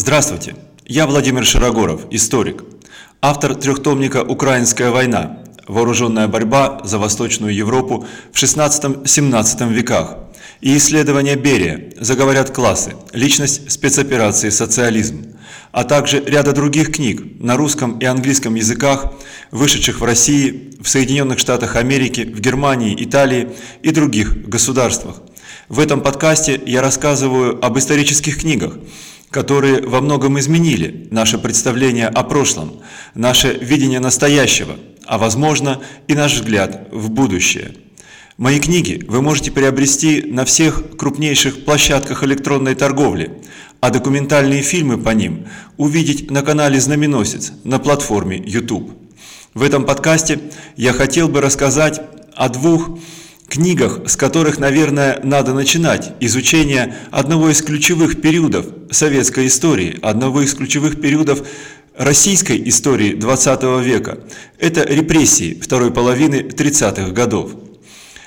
Здравствуйте, я Владимир Широгоров, историк, автор трехтомника «Украинская война. Вооруженная борьба за Восточную Европу в XVI-XVII веках» и исследования Берия «Заговорят классы. Личность спецоперации социализм», а также ряда других книг на русском и английском языках, вышедших в России, в Соединенных Штатах Америки, в Германии, Италии и других государствах. В этом подкасте я рассказываю об исторических книгах, которые во многом изменили наше представление о прошлом, наше видение настоящего, а возможно и наш взгляд в будущее. Мои книги вы можете приобрести на всех крупнейших площадках электронной торговли, а документальные фильмы по ним увидеть на канале «Знаменосец» на платформе YouTube. В этом подкасте я хотел бы рассказать о двух книгах, с которых, наверное, надо начинать изучение одного из ключевых периодов советской истории, одного из ключевых периодов российской истории XX века. Это репрессии второй половины 30-х годов.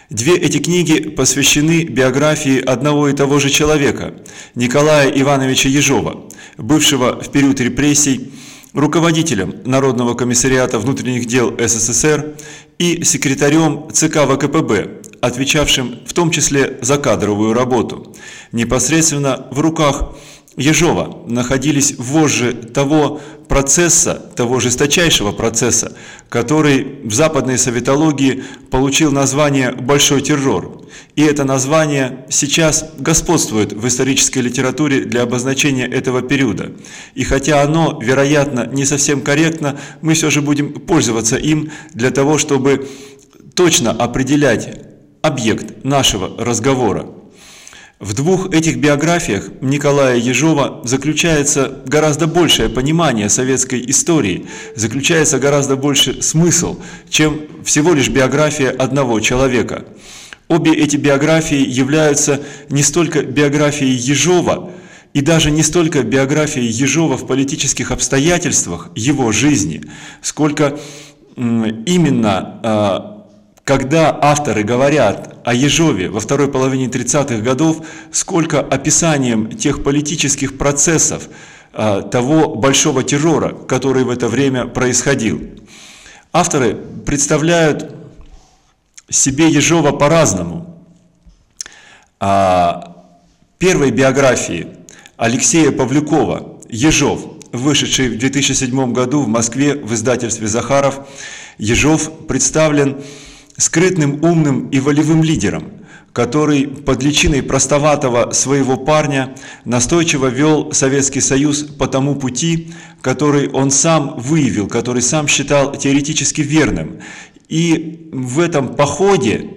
Две эти книги посвящены биографии одного и того же человека, Николая Ивановича Ежова, бывшего в период репрессий руководителем Народного комиссариата внутренних дел СССР и секретарем ЦК ВКПБ, отвечавшим в том числе за кадровую работу. Непосредственно в руках Ежова находились вожжи того процесса, того жесточайшего процесса, который в западной советологии получил название «Большой террор». И это название сейчас господствует в исторической литературе для обозначения этого периода. И хотя оно, вероятно, не совсем корректно, мы все же будем пользоваться им для того, чтобы точно определять объект нашего разговора. В двух этих биографиях Николая Ежова заключается гораздо большее понимание советской истории, заключается гораздо больше смысл, чем всего лишь биография одного человека. Обе эти биографии являются не столько биографией Ежова, и даже не столько биографией Ежова в политических обстоятельствах его жизни, сколько именно когда авторы говорят о Ежове во второй половине 30-х годов, сколько описанием тех политических процессов, того большого террора, который в это время происходил. Авторы представляют себе Ежова по-разному. Первой биографии Алексея Павлюкова «Ежов», вышедший в 2007 году в Москве в издательстве «Захаров», Ежов представлен скрытным, умным и волевым лидером, который под личиной простоватого своего парня настойчиво вел Советский Союз по тому пути, который он сам выявил, который сам считал теоретически верным. И в этом походе,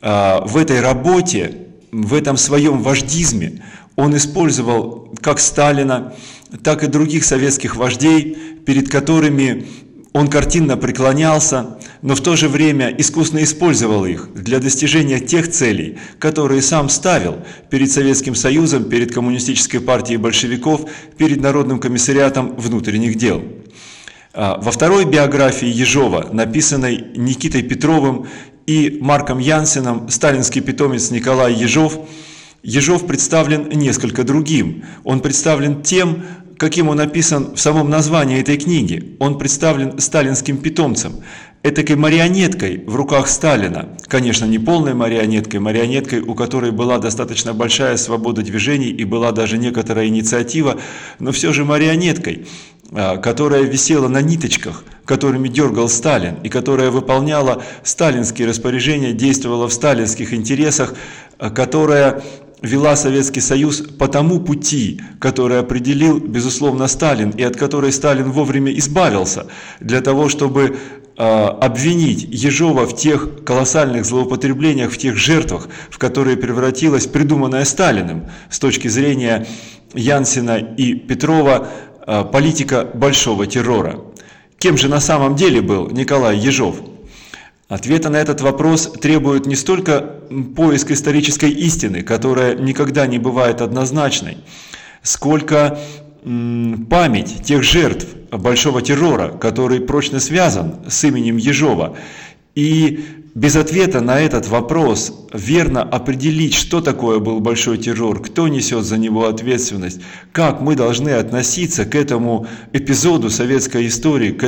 в этой работе, в этом своем вождизме он использовал как Сталина, так и других советских вождей, перед которыми он картинно преклонялся, но в то же время искусно использовал их для достижения тех целей, которые сам ставил перед Советским Союзом, перед Коммунистической партией большевиков, перед Народным комиссариатом внутренних дел. Во второй биографии Ежова, написанной Никитой Петровым и Марком Янсеном, «Сталинский питомец Николай Ежов», Ежов представлен несколько другим. Он представлен тем, каким он описан в самом названии этой книги. Он представлен сталинским питомцем, этакой марионеткой в руках Сталина. Конечно, не полной марионеткой, марионеткой, у которой была достаточно большая свобода движений и была даже некоторая инициатива, но все же марионеткой, которая висела на ниточках, которыми дергал Сталин, и которая выполняла сталинские распоряжения, действовала в сталинских интересах, которая вела Советский Союз по тому пути, который определил, безусловно, Сталин, и от которой Сталин вовремя избавился, для того, чтобы обвинить Ежова в тех колоссальных злоупотреблениях, в тех жертвах, в которые превратилась придуманная Сталиным с точки зрения Янсена и Петрова политика большого террора. Кем же на самом деле был Николай Ежов? Ответа на этот вопрос требует не столько поиск исторической истины, которая никогда не бывает однозначной, сколько память тех жертв большого террора, который прочно связан с именем Ежова, и Без ответа на этот вопрос верно определить, что такое был большой террор, кто несет за него ответственность, как мы должны относиться к этому эпизоду советской истории, к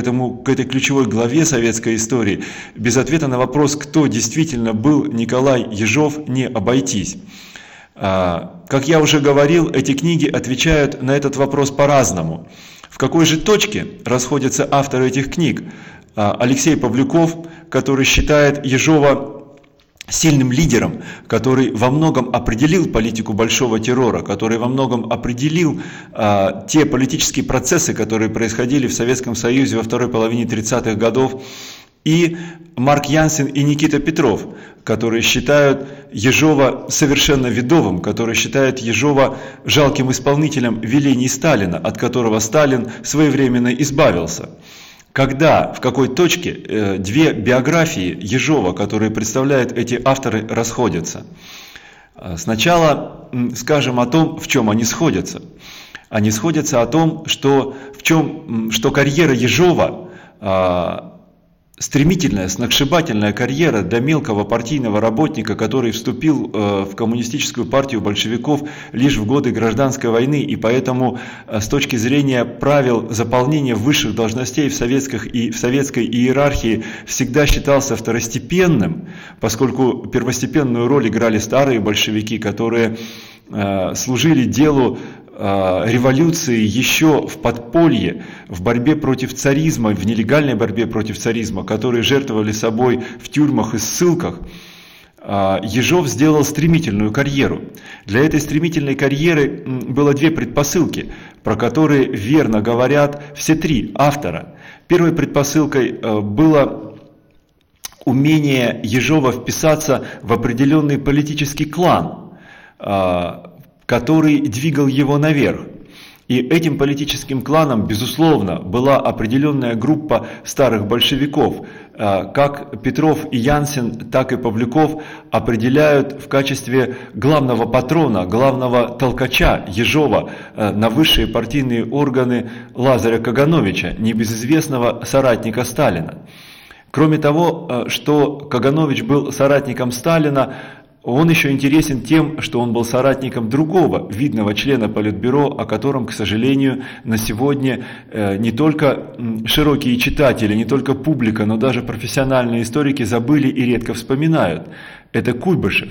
этой ключевой главе советской истории. Без ответа на вопрос, кто действительно был Николай Ежов, не обойтись. Как я уже говорил, эти книги отвечают на этот вопрос по-разному. В какой же точке расходятся авторы этих книг? Алексей Павлюков, который считает Ежова сильным лидером, который во многом определил политику большого террора, который во многом определил те политические процессы, которые происходили в Советском Союзе во второй половине 30-х годов, и Марк Янсен и Никита Петров, которые считают Ежова совершенно ведовым, которые считают Ежова жалким исполнителем велений Сталина, от которого Сталин своевременно избавился. Когда, в какой точке две биографии Ежова, которые представляют эти авторы, расходятся? Сначала скажем о том, в чем они сходятся. Они сходятся о том, что карьера Ежова, стремительная, сногсшибательная карьера для мелкого партийного работника, который вступил в коммунистическую партию большевиков лишь в годы гражданской войны, и поэтому с точки зрения правил заполнения высших должностей в советской иерархии всегда считался второстепенным, поскольку первостепенную роль играли старые большевики, которые служили делу революции еще в подполье, в борьбе против царизма, в нелегальной борьбе против царизма, которые жертвовали собой в тюрьмах и ссылках. Ежов сделал стремительную карьеру. Для этой стремительной карьеры было две предпосылки, про которые верно говорят все три автора. Первой предпосылкой было умение Ежова вписаться в определенный политический клан, который двигал его наверх. И этим политическим кланом, безусловно, была определенная группа старых большевиков. Как Петров и Янсен, так и Павлюков определяют в качестве главного патрона, главного толкача Ежова на высшие партийные органы Лазаря Кагановича, небезызвестного соратника Сталина. Кроме того, что Каганович был соратником Сталина, он еще интересен тем, что он был соратником другого видного члена Политбюро, о котором, к сожалению, на сегодня не только широкие читатели, не только публика, но даже профессиональные историки забыли и редко вспоминают. Это Куйбышев.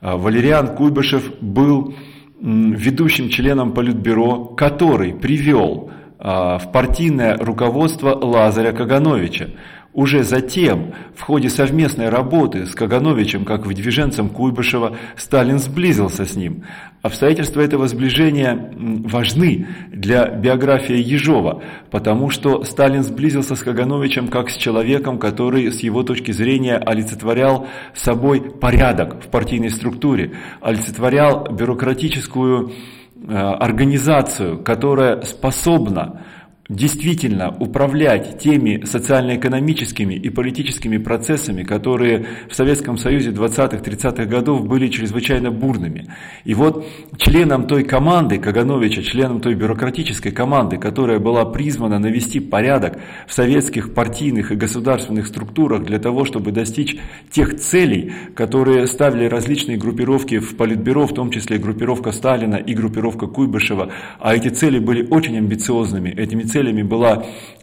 Валериан Куйбышев был ведущим членом Политбюро, который привел в партийное руководство Лазаря Кагановича. Уже затем, в ходе совместной работы с Кагановичем, как выдвиженцем Куйбышева, Сталин сблизился с ним. Обстоятельства этого сближения важны для биографии Ежова, потому что Сталин сблизился с Кагановичем как с человеком, который, с его точки зрения, олицетворял собой порядок в партийной структуре, олицетворял бюрократическую организацию, которая способна действительно управлять теми социально-экономическими и политическими процессами, которые в Советском Союзе 20-30-х годов были чрезвычайно бурными. И вот членом той команды Кагановича, членом той бюрократической команды, которая была призвана навести порядок в советских партийных и государственных структурах для того, чтобы достичь тех целей, которые ставили различные группировки в Политбюро, в том числе группировка Сталина и группировка Куйбышева, а эти цели были очень амбициозными, этими целями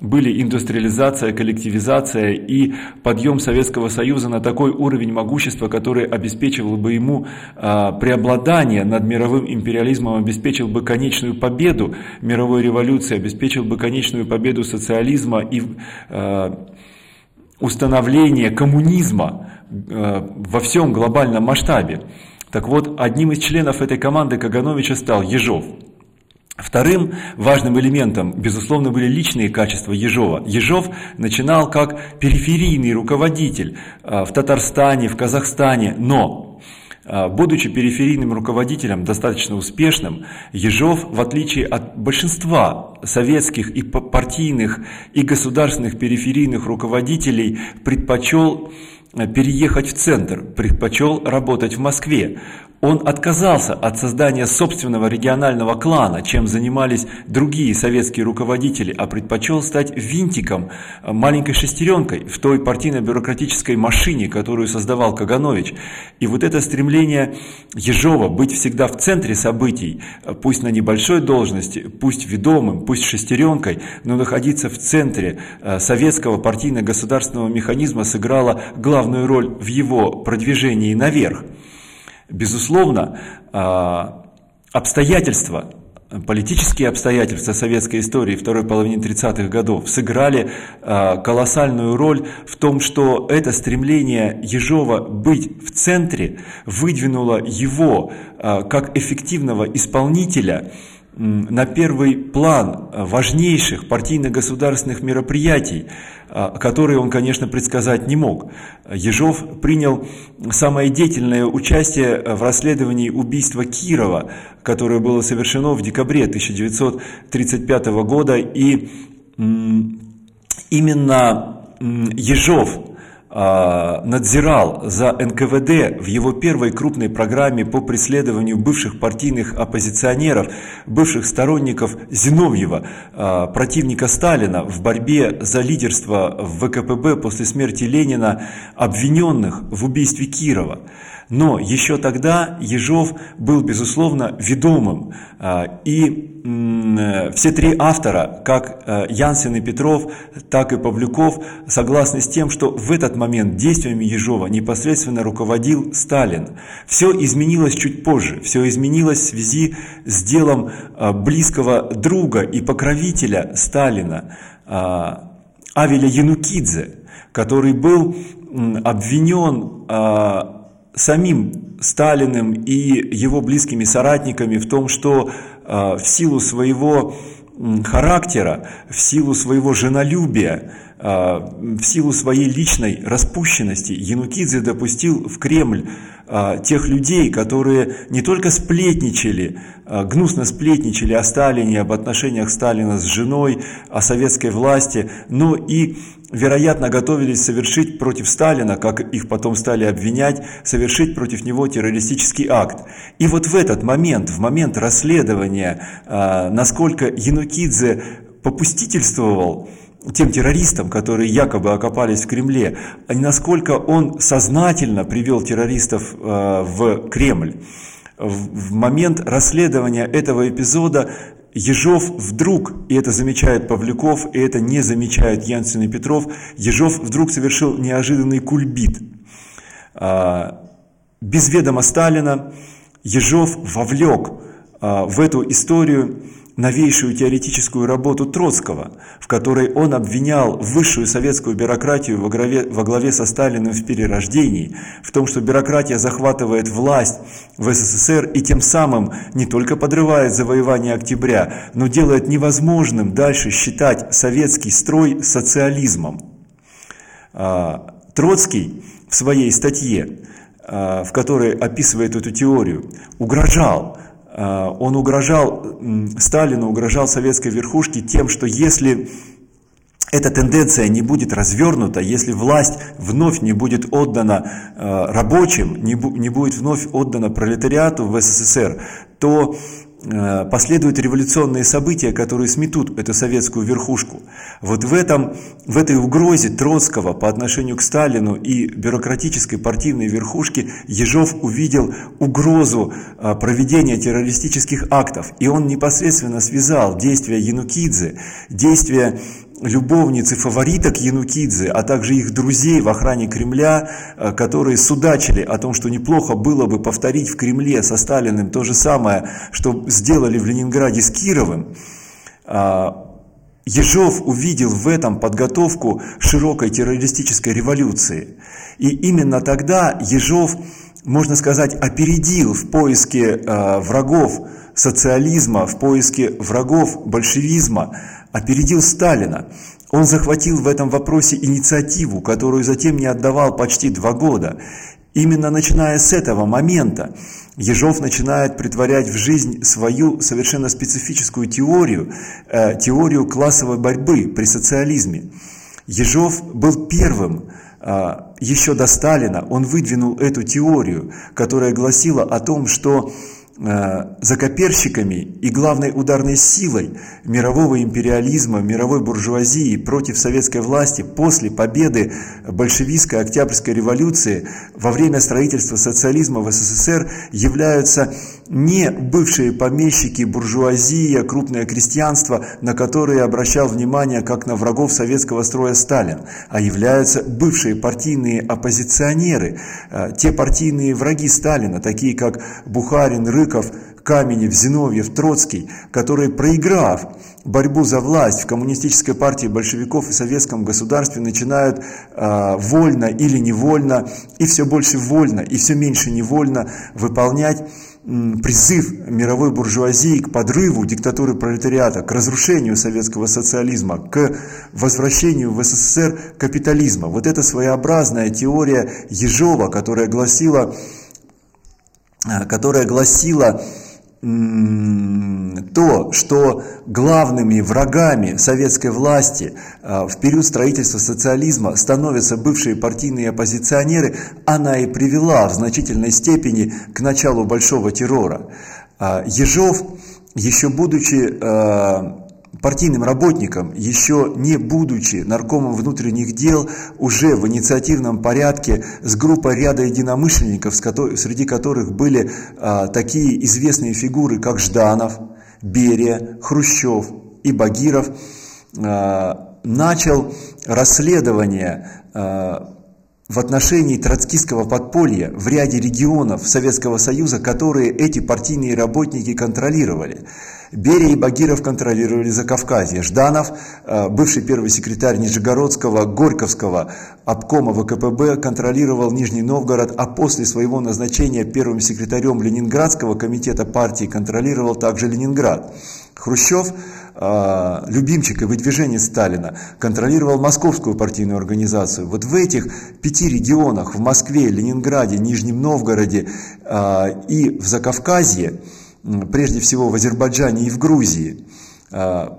были индустриализация, коллективизация и подъем Советского Союза на такой уровень могущества, который обеспечивал бы ему преобладание над мировым империализмом, обеспечил бы конечную победу мировой революции, обеспечил бы конечную победу социализма и установление коммунизма во всем глобальном масштабе. Так вот, одним из членов этой команды Кагановича стал Ежов. Вторым важным элементом, безусловно, были личные качества Ежова. Ежов начинал как периферийный руководитель в Татарстане, в Казахстане, но, будучи периферийным руководителем, достаточно успешным, Ежов, в отличие от большинства советских и партийных, и государственных периферийных руководителей, предпочел переехать в центр, предпочел работать в Москве. Он отказался от создания собственного регионального клана, чем занимались другие советские руководители, а предпочел стать винтиком, маленькой шестеренкой в той партийно-бюрократической машине, которую создавал Каганович. И вот это стремление Ежова быть всегда в центре событий, пусть на небольшой должности, пусть ведомым, пусть шестеренкой, но находиться в центре советского партийно-государственного механизма сыграло главную роль в его продвижении наверх. Безусловно, обстоятельства, политические обстоятельства советской истории второй половины 30-х годов сыграли колоссальную роль в том, что это стремление Ежова быть в центре выдвинуло его как эффективного исполнителя на первый план важнейших партийно-государственных мероприятий, которые он, конечно, предсказать не мог. Ежов принял самое деятельное участие в расследовании убийства Кирова, которое было совершено в декабре 1935 года, и именно Ежов надзирал за НКВД в его первой крупной программе по преследованию бывших партийных оппозиционеров, бывших сторонников Зиновьева, противника Сталина в борьбе за лидерство в ВКПБ после смерти Ленина, обвиненных в убийстве Кирова. Но еще тогда Ежов был, безусловно, ведомым, и все три автора, как Янсен и Петров, так и Павлюков, согласны с тем, что в этот момент действиями Ежова непосредственно руководил Сталин. Все изменилось чуть позже, все изменилось в связи с делом близкого друга и покровителя Сталина, Авеля Янукидзе, который был обвинен самим Сталиным и его близкими соратниками в том, что в силу своего характера, в силу своего женолюбия, в силу своей личной распущенности Янукидзе допустил в Кремль тех людей, которые не только сплетничали, гнусно сплетничали о Сталине, об отношениях Сталина с женой, о советской власти, но и, вероятно, готовились совершить против Сталина, как их потом стали обвинять, совершить против него террористический акт. И вот в этот момент, в момент расследования, насколько Янукидзе попустительствовал тем террористам, которые якобы окопались в Кремле, и насколько он сознательно привел террористов в Кремль. В момент расследования этого эпизода Ежов вдруг, и это замечает Павлюков, и это не замечает Янсен и Петров, Ежов вдруг совершил неожиданный кульбит. Без ведома Сталина Ежов вовлек в эту историю новейшую теоретическую работу Троцкого, в которой он обвинял высшую советскую бюрократию во главе со Сталиным в перерождении, в том, что бюрократия захватывает власть в СССР и тем самым не только подрывает завоевание октября, но делает невозможным дальше считать советский строй социализмом. Троцкий в своей статье, в которой описывает эту теорию, угрожал Сталину, угрожал советской верхушке тем, что если эта тенденция не будет развернута, если власть вновь не будет отдана рабочим, не будет вновь отдана пролетариату в СССР, то последуют революционные события, которые сметут эту советскую верхушку. Вот в этой угрозе Троцкого по отношению к Сталину и бюрократической партийной верхушке Ежов увидел угрозу проведения террористических актов. И он непосредственно связал действия Янукидзе, действия любовницы, фавориток Янукидзе, а также их друзей в охране Кремля, которые судачили о том, что неплохо было бы повторить в Кремле со Сталиным то же самое, что сделали в Ленинграде с Кировым. Ежов увидел в этом подготовку широкой террористической революции. И именно тогда Ежов, можно сказать, опередил в поиске врагов социализма, в поиске врагов большевизма, опередил Сталина. Он захватил в этом вопросе инициативу, которую затем не отдавал почти 2 года. Именно начиная с этого момента Ежов начинает притворять в жизнь свою совершенно специфическую теорию, теорию классовой борьбы при социализме. Ежов был первым еще до Сталина он выдвинул эту теорию, которая гласила о том, что за каперщиками и главной ударной силой мирового империализма, мировой буржуазии против советской власти после победы большевистской Октябрьской революции во время строительства социализма в СССР являются не бывшие помещики, буржуазия, крупное крестьянство, на которые обращал внимание как на врагов советского строя Сталин, а являются бывшие партийные оппозиционеры, те партийные враги Сталина, такие как Бухарин, Рыков, Каменев, Зиновьев, Троцкий, которые, проиграв борьбу за власть в коммунистической партии большевиков и советском государстве, начинают вольно или невольно, и все больше вольно, и все меньше невольно выполнять призыв мировой буржуазии к подрыву диктатуры пролетариата, к разрушению советского социализма, к возвращению в СССР капитализма. Вот это своеобразная теория Ежова, которая гласила то, что главными врагами советской власти в период строительства социализма становятся бывшие партийные оппозиционеры, она и привела в значительной степени к началу Большого террора. Ежов, еще будучи партийным работником, еще не будучи наркомом внутренних дел, уже в инициативном порядке с группой ряда единомышленников, среди которых были такие известные фигуры, как Жданов, Берия, Хрущев и Багиров, начал расследование в отношении троцкистского подполья в ряде регионов Советского Союза, которые эти партийные работники контролировали. Берия и Багиров контролировали Закавказье. Жданов, бывший первый секретарь Нижегородского, Горьковского обкома ВКПБ, контролировал Нижний Новгород, а после своего назначения первым секретарем Ленинградского комитета партии контролировал также Ленинград. Хрущев, любимчик и выдвиженец Сталина, контролировал московскую партийную организацию. Вот в этих 5 регионах, в Москве, Ленинграде, Нижнем Новгороде и в Закавказье, прежде всего в Азербайджане и в Грузии,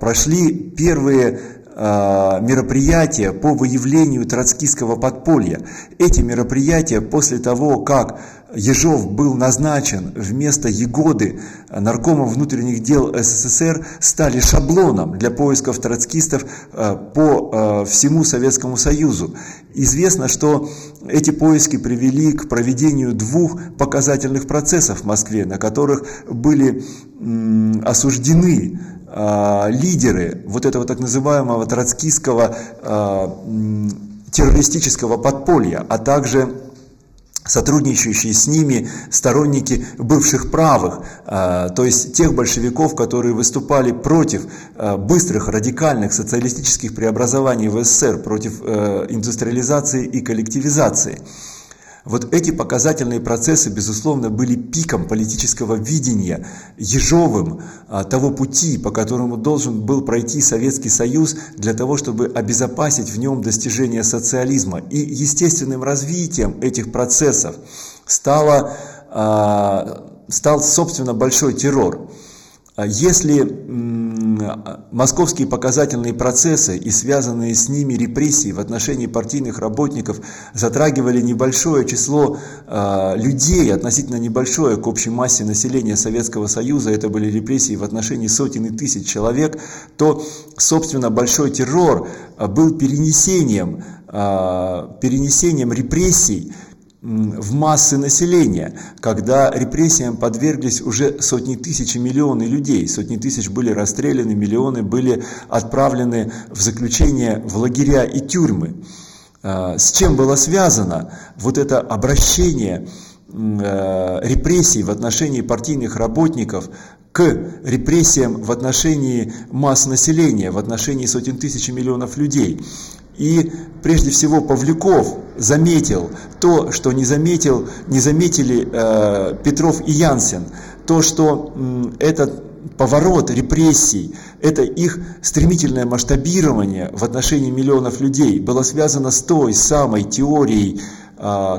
прошли первые мероприятия по выявлению троцкистского подполья. Эти мероприятия после того, как Ежов был назначен вместо Ягоды наркомом внутренних дел СССР, стали шаблоном для поисков троцкистов по всему Советскому Союзу. Известно, что эти поиски привели к проведению 2 показательных процессов в Москве, на которых были осуждены лидеры вот этого так называемого троцкистского террористического подполья, а также сотрудничающие с ними сторонники бывших правых, то есть тех большевиков, которые выступали против быстрых радикальных социалистических преобразований в СССР, против индустриализации и коллективизации. Вот эти показательные процессы, безусловно, были пиком политического видения Ежовым того пути, по которому должен был пройти Советский Союз для того, чтобы обезопасить в нем достижение социализма. И естественным развитием этих процессов стал, собственно, Большой террор. Если московские показательные процессы и связанные с ними репрессии в отношении партийных работников затрагивали небольшое число людей, относительно небольшое к общей массе населения Советского Союза, это были репрессии в отношении сотен и тысяч человек, то, собственно, Большой террор был перенесением репрессий в массы населения, когда репрессиям подверглись уже сотни тысяч и миллионы людей. Сотни тысяч были расстреляны, миллионы были отправлены в заключение в лагеря и тюрьмы. С чем было связано вот это обращение репрессий в отношении партийных работников к репрессиям в отношении масс населения, в отношении сотен тысяч и миллионов людей? И прежде всего Павлюков заметил то, что не заметили Петров и Янсен, то, что этот поворот репрессий, это их стремительное масштабирование в отношении миллионов людей было связано с той самой теорией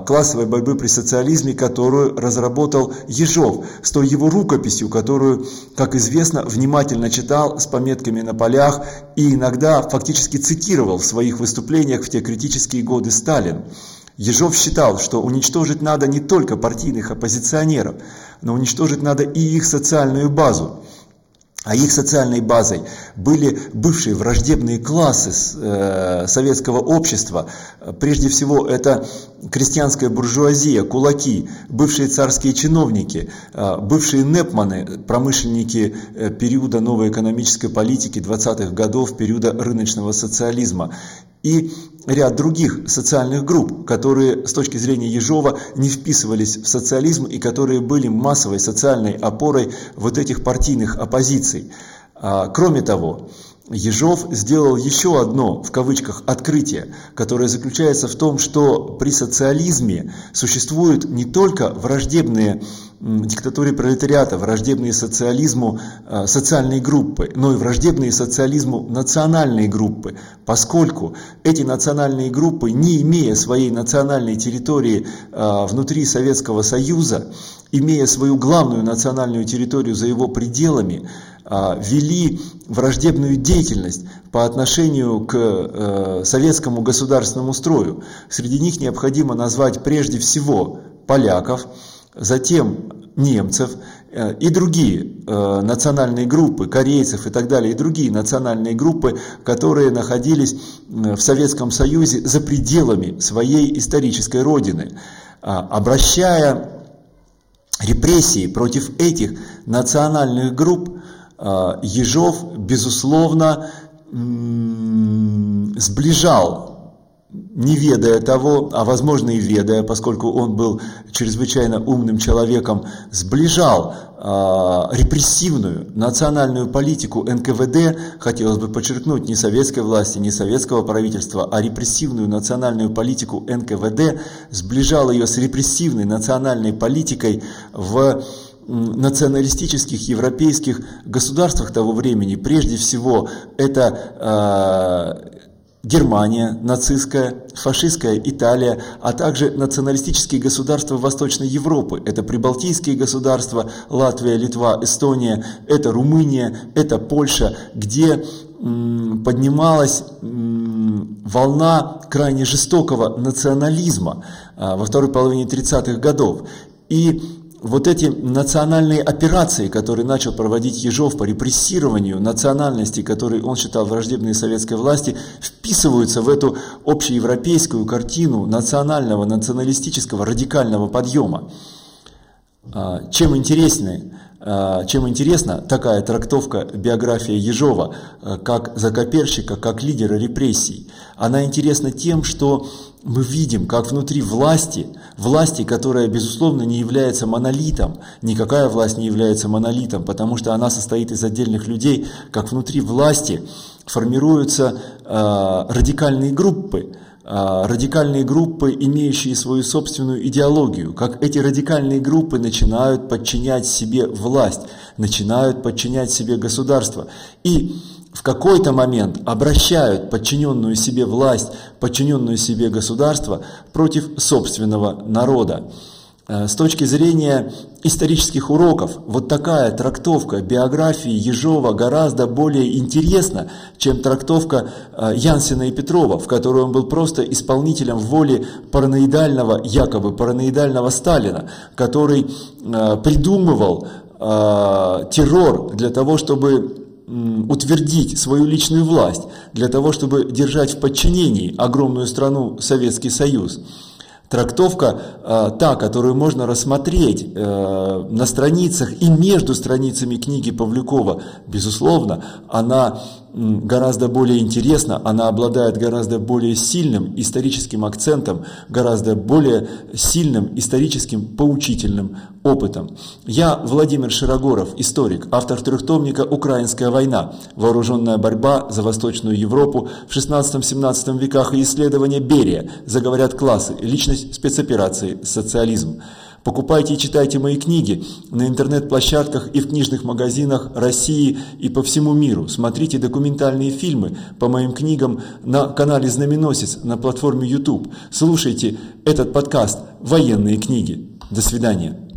классовой борьбы при социализме, которую разработал Ежов, с той его рукописью, которую, как известно, внимательно читал с пометками на полях и иногда фактически цитировал в своих выступлениях в те критические годы Сталин. Ежов считал, что уничтожить надо не только партийных оппозиционеров, но уничтожить надо и их социальную базу. А их социальной базой были бывшие враждебные классы советского общества. Прежде всего, это крестьянская буржуазия, кулаки, бывшие царские чиновники, бывшие непманы, промышленники периода новой экономической политики 20-х годов, периода рыночного социализма. И ряд других социальных групп, которые с точки зрения Ежова не вписывались в социализм и которые были массовой социальной опорой вот этих партийных оппозиций. Кроме того, Ежов сделал еще одно, в кавычках, открытие, которое заключается в том, что при социализме существуют не только враждебные диктатуре пролетариата, враждебные социализму социальные группы, но и враждебные социализму национальные группы, поскольку эти национальные группы, не имея своей национальной территории внутри Советского Союза, имея свою главную национальную территорию за его пределами, вели враждебную деятельность по отношению к советскому государственному строю. Среди них необходимо назвать прежде всего поляков, затем немцев и другие национальные группы, корейцев и так далее, и другие национальные группы, которые находились в Советском Союзе за пределами своей исторической родины. Обращая репрессии против этих национальных групп, Ежов, безусловно, сближал, не ведая того, а возможно и ведая, поскольку он был чрезвычайно умным человеком, сближал репрессивную национальную политику НКВД, хотелось бы подчеркнуть, не советской власти, не советского правительства, а репрессивную национальную политику НКВД, сближал ее с репрессивной национальной политикой в националистических европейских государствах того времени. Прежде всего, это Германия нацистская, фашистская Италия, а также националистические государства Восточной Европы. Это прибалтийские государства, Латвия, Литва, Эстония, это Румыния, это Польша, где поднималась волна крайне жестокого национализма во второй половине 30-х годов. И вот эти национальные операции, которые начал проводить Ежов по репрессированию национальностей, которые он считал враждебной советской власти, вписываются в эту общеевропейскую картину национального, националистического, радикального подъема. Чем интересна такая трактовка биографии Ежова как закоперщика, как лидера репрессий? Она интересна тем, что мы видим, как внутри власти, которая, безусловно, не является монолитом, никакая власть не является монолитом, потому что она состоит из отдельных людей, как внутри власти формируются радикальные группы, имеющие свою собственную идеологию, как эти радикальные группы начинают подчинять себе власть, начинают подчинять себе государство. И в какой-то момент обращают подчиненную себе власть, подчиненную себе государство против собственного народа. С точки зрения исторических уроков, вот такая трактовка биографии Ежова гораздо более интересна, чем трактовка Янсена и Петрова, в которой он был просто исполнителем воли якобы параноидального Сталина, который придумывал террор для того, чтобы утвердить свою личную власть, для того, чтобы держать в подчинении огромную страну Советский Союз. Трактовка та, которую можно рассмотреть на страницах и между страницами книги Павлюкова, безусловно, она гораздо более интересна, она обладает гораздо более сильным историческим акцентом, гораздо более сильным историческим поучительным опытом. Я Владимир Широгоров, историк, автор трехтомника «Украинская война. Вооруженная борьба за Восточную Европу в 16-17 веках и исследования Берия. Заговорят классы. Личность спецоперации. Социализм». Покупайте и читайте мои книги на интернет-площадках и в книжных магазинах России и по всему миру. Смотрите документальные фильмы по моим книгам на канале «Знаменосец» на платформе YouTube. Слушайте этот подкаст «Военные книги». До свидания.